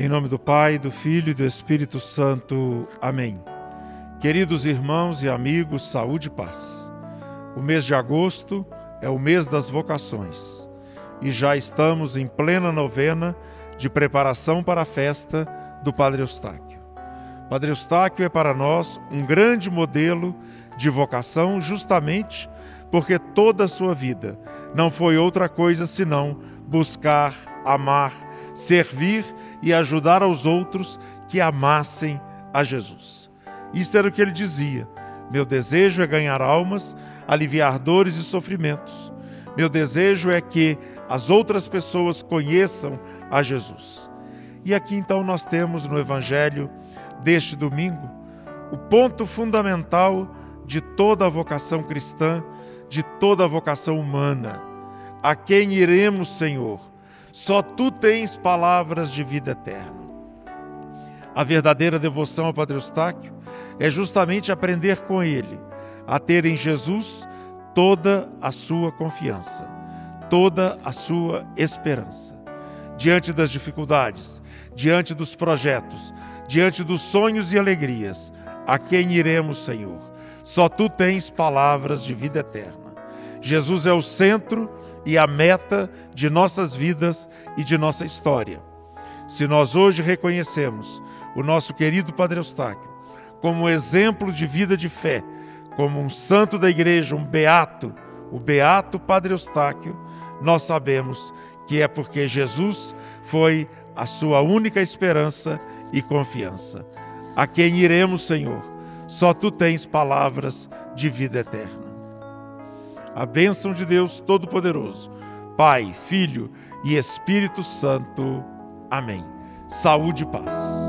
Em nome do Pai, do Filho e do Espírito Santo. Amém. Queridos irmãos e amigos, saúde e paz. O mês de agosto é o mês das vocações e já estamos em plena novena de preparação para a festa do Padre Eustáquio. Padre Eustáquio é para nós um grande modelo de vocação, justamente porque toda a sua vida não foi outra coisa senão buscar, amar, servir e ajudar aos outros que amassem a Jesus. Isto era o que ele dizia: meu desejo é ganhar almas, aliviar dores e sofrimentos. Meu desejo é que as outras pessoas conheçam a Jesus. E aqui então nós temos no Evangelho deste domingo o ponto fundamental de toda a vocação cristã, de toda a vocação humana. A quem iremos, Senhor? Só Tu tens palavras de vida eterna. A verdadeira devoção ao Padre Eustáquio é justamente aprender com ele a ter em Jesus toda a sua confiança, toda a sua esperança. Diante das dificuldades, diante dos projetos, diante dos sonhos e alegrias, a quem iremos, Senhor? Só Tu tens palavras de vida eterna. Jesus é o centro e a meta de nossas vidas e de nossa história. Se nós hoje reconhecemos o nosso querido Padre Eustáquio como um exemplo de vida de fé, como um santo da Igreja, um beato, o beato Padre Eustáquio, nós sabemos que é porque Jesus foi a sua única esperança e confiança. A quem iremos, Senhor? Só Tu tens palavras de vida eterna. A bênção de Deus Todo-Poderoso, Pai, Filho e Espírito Santo. Amém. Saúde e paz.